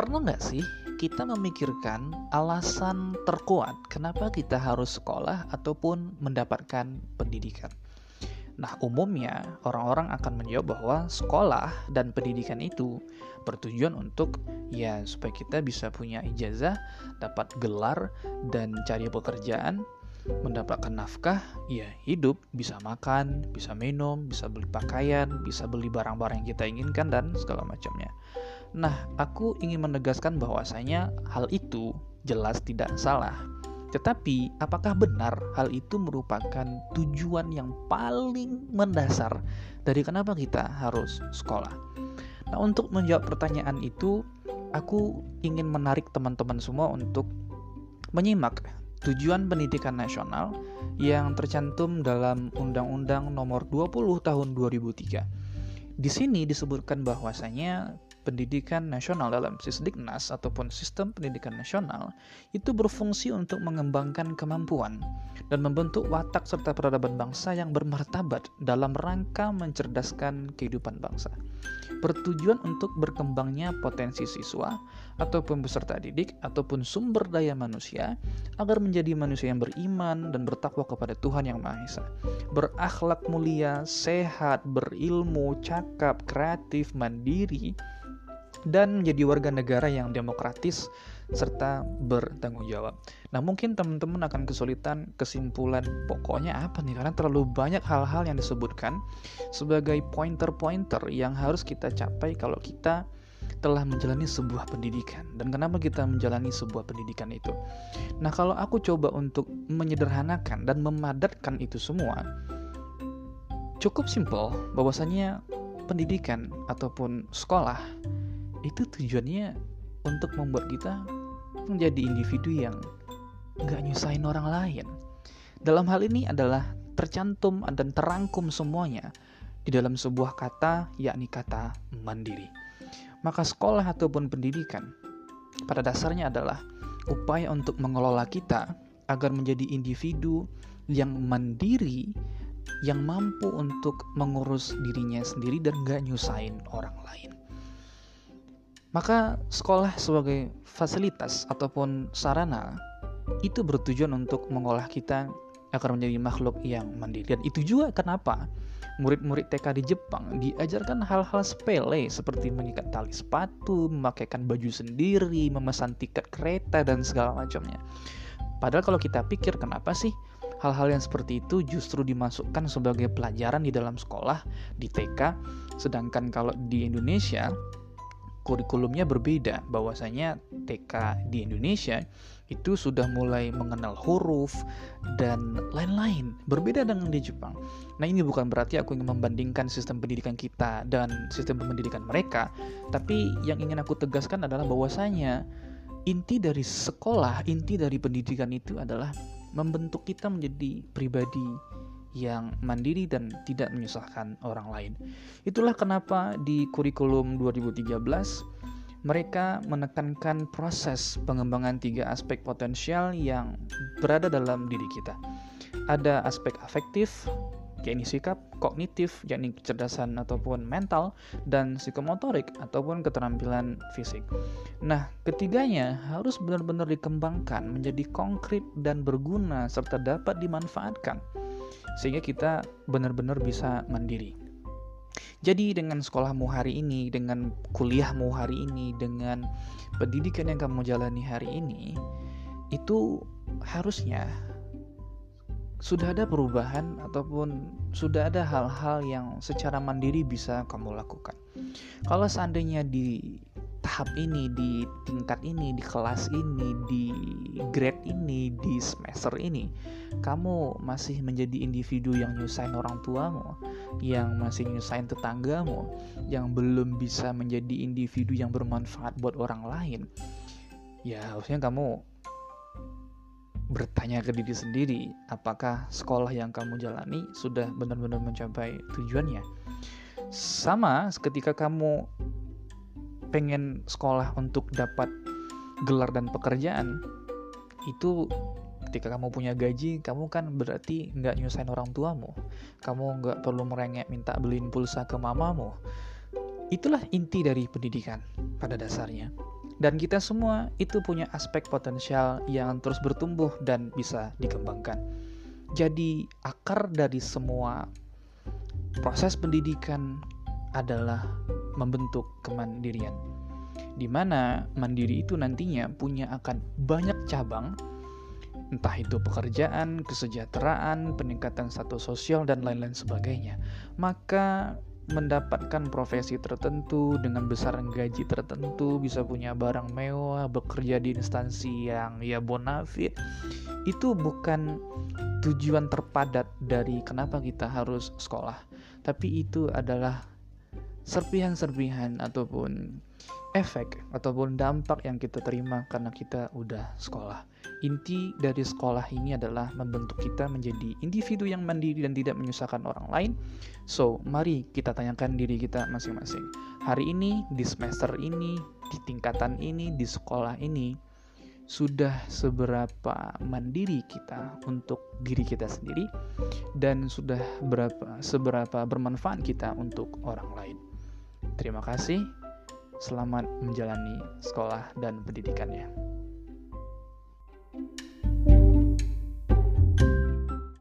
Pernah nggak sih kita memikirkan alasan terkuat kenapa kita harus sekolah ataupun mendapatkan pendidikan? Nah, umumnya orang-orang akan menjawab bahwa sekolah dan pendidikan itu bertujuan untuk ya supaya kita bisa punya ijazah, dapat gelar dan cari pekerjaan, mendapatkan nafkah, ya hidup, bisa makan, bisa minum, bisa beli pakaian, bisa beli barang-barang yang kita inginkan dan segala macamnya. Nah, aku ingin menegaskan bahwasanya hal itu jelas tidak salah. Tetapi, apakah benar hal itu merupakan tujuan yang paling mendasar dari kenapa kita harus sekolah? Nah, untuk menjawab pertanyaan itu, aku ingin menarik teman-teman semua untuk menyimak tujuan pendidikan nasional yang tercantum dalam Undang-Undang Nomor 20 Tahun 2003. Di sini disebutkan bahwasanya pendidikan nasional dalam Sisdiknas ataupun sistem pendidikan nasional itu berfungsi untuk mengembangkan kemampuan dan membentuk watak serta peradaban bangsa yang bermartabat dalam rangka mencerdaskan kehidupan bangsa. Bertujuan untuk berkembangnya potensi siswa ataupun peserta didik ataupun sumber daya manusia agar menjadi manusia yang beriman dan bertakwa kepada Tuhan Yang Maha Esa, berakhlak mulia, sehat, berilmu, cakap, kreatif, mandiri, dan menjadi warga negara yang demokratis serta bertanggung jawab. Nah, mungkin teman-teman akan kesulitan kesimpulan pokoknya apa nih, karena terlalu banyak hal-hal yang disebutkan sebagai pointer-pointer yang harus kita capai kalau kita telah menjalani sebuah pendidikan dan kenapa kita menjalani sebuah pendidikan itu. Nah, kalau aku coba untuk menyederhanakan dan memadatkan itu semua, cukup simpel bahwasanya pendidikan ataupun sekolah itu tujuannya untuk membuat kita menjadi individu yang gak nyusahin orang lain. Dalam hal ini adalah tercantum dan terangkum semuanya di dalam sebuah kata, yakni kata mandiri. Maka sekolah ataupun pendidikan pada dasarnya adalah upaya untuk mengelola kita agar menjadi individu yang mandiri, yang mampu untuk mengurus dirinya sendiri dan gak nyusahin orang lain. Maka sekolah sebagai fasilitas ataupun sarana itu bertujuan untuk mengolah kita agar menjadi makhluk yang mandiri. Dan itu juga kenapa murid-murid TK di Jepang diajarkan hal-hal sepele seperti mengikat tali sepatu, memakaikan baju sendiri, memesan tiket kereta, dan segala macamnya. Padahal kalau kita pikir, kenapa sih hal-hal yang seperti itu justru dimasukkan sebagai pelajaran di dalam sekolah, di TK, sedangkan kalau di Indonesia kurikulumnya berbeda, bahwasanya TK di Indonesia itu sudah mulai mengenal huruf dan lain-lain, berbeda dengan di Jepang. Nah, ini bukan berarti aku ingin membandingkan sistem pendidikan kita dan sistem pendidikan mereka, tapi yang ingin aku tegaskan adalah bahwasanya inti dari sekolah, inti dari pendidikan itu adalah membentuk kita menjadi pribadi yang mandiri dan tidak menyusahkan orang lain. Itulah kenapa di kurikulum 2013 mereka menekankan proses pengembangan 3 aspek potensial yang berada dalam diri kita. Ada aspek afektif, yakni sikap, kognitif, yakni kecerdasan ataupun mental, dan psikomotorik ataupun keterampilan fisik. Nah, ketiganya harus benar-benar dikembangkan menjadi konkret dan berguna serta dapat dimanfaatkan, sehingga kita benar-benar bisa mandiri. Jadi dengan sekolahmu hari ini, dengan kuliahmu hari ini, dengan pendidikan yang kamu jalani hari ini, itu harusnya sudah ada perubahan ataupun sudah ada hal-hal yang secara mandiri bisa kamu lakukan. Kalau seandainya di tahap ini, di tingkat ini, di kelas ini, di grade ini, di semester ini, kamu masih menjadi individu yang nyusahin orang tuamu, yang masih nyusahin tetanggamu, yang belum bisa menjadi individu yang bermanfaat buat orang lain, ya harusnya kamu bertanya ke diri sendiri, apakah sekolah yang kamu jalani sudah benar-benar mencapai tujuannya. Sama ketika kamu pengen sekolah untuk dapat gelar dan pekerjaan, itu ketika kamu punya gaji, kamu kan berarti nggak nyusahin orang tuamu, kamu nggak perlu merengek minta beliin pulsa ke mamamu. Itulah inti dari pendidikan pada dasarnya. Dan kita semua itu punya aspek potensial yang terus bertumbuh dan bisa dikembangkan. Jadi akar dari semua proses pendidikan adalah membentuk kemandirian. Di mana mandiri itu nantinya punya akan banyak cabang, entah itu pekerjaan, kesejahteraan, peningkatan status sosial, dan lain-lain sebagainya. Maka mendapatkan profesi tertentu dengan besaran gaji tertentu, bisa punya barang mewah, bekerja di instansi yang ya bonafit, itu bukan tujuan terpadat dari kenapa kita harus sekolah, tapi itu adalah serpihan-serpihan ataupun efek ataupun dampak yang kita terima karena kita udah sekolah. Inti dari sekolah ini adalah membentuk kita menjadi individu yang mandiri dan tidak menyusahkan orang lain. So, mari kita tanyakan diri kita masing-masing. Hari ini, di semester ini, di tingkatan ini, di sekolah ini, sudah seberapa mandiri kita untuk diri kita sendiri dan sudah seberapa bermanfaat kita untuk orang lain. Terima kasih. Selamat menjalani sekolah dan pendidikannya.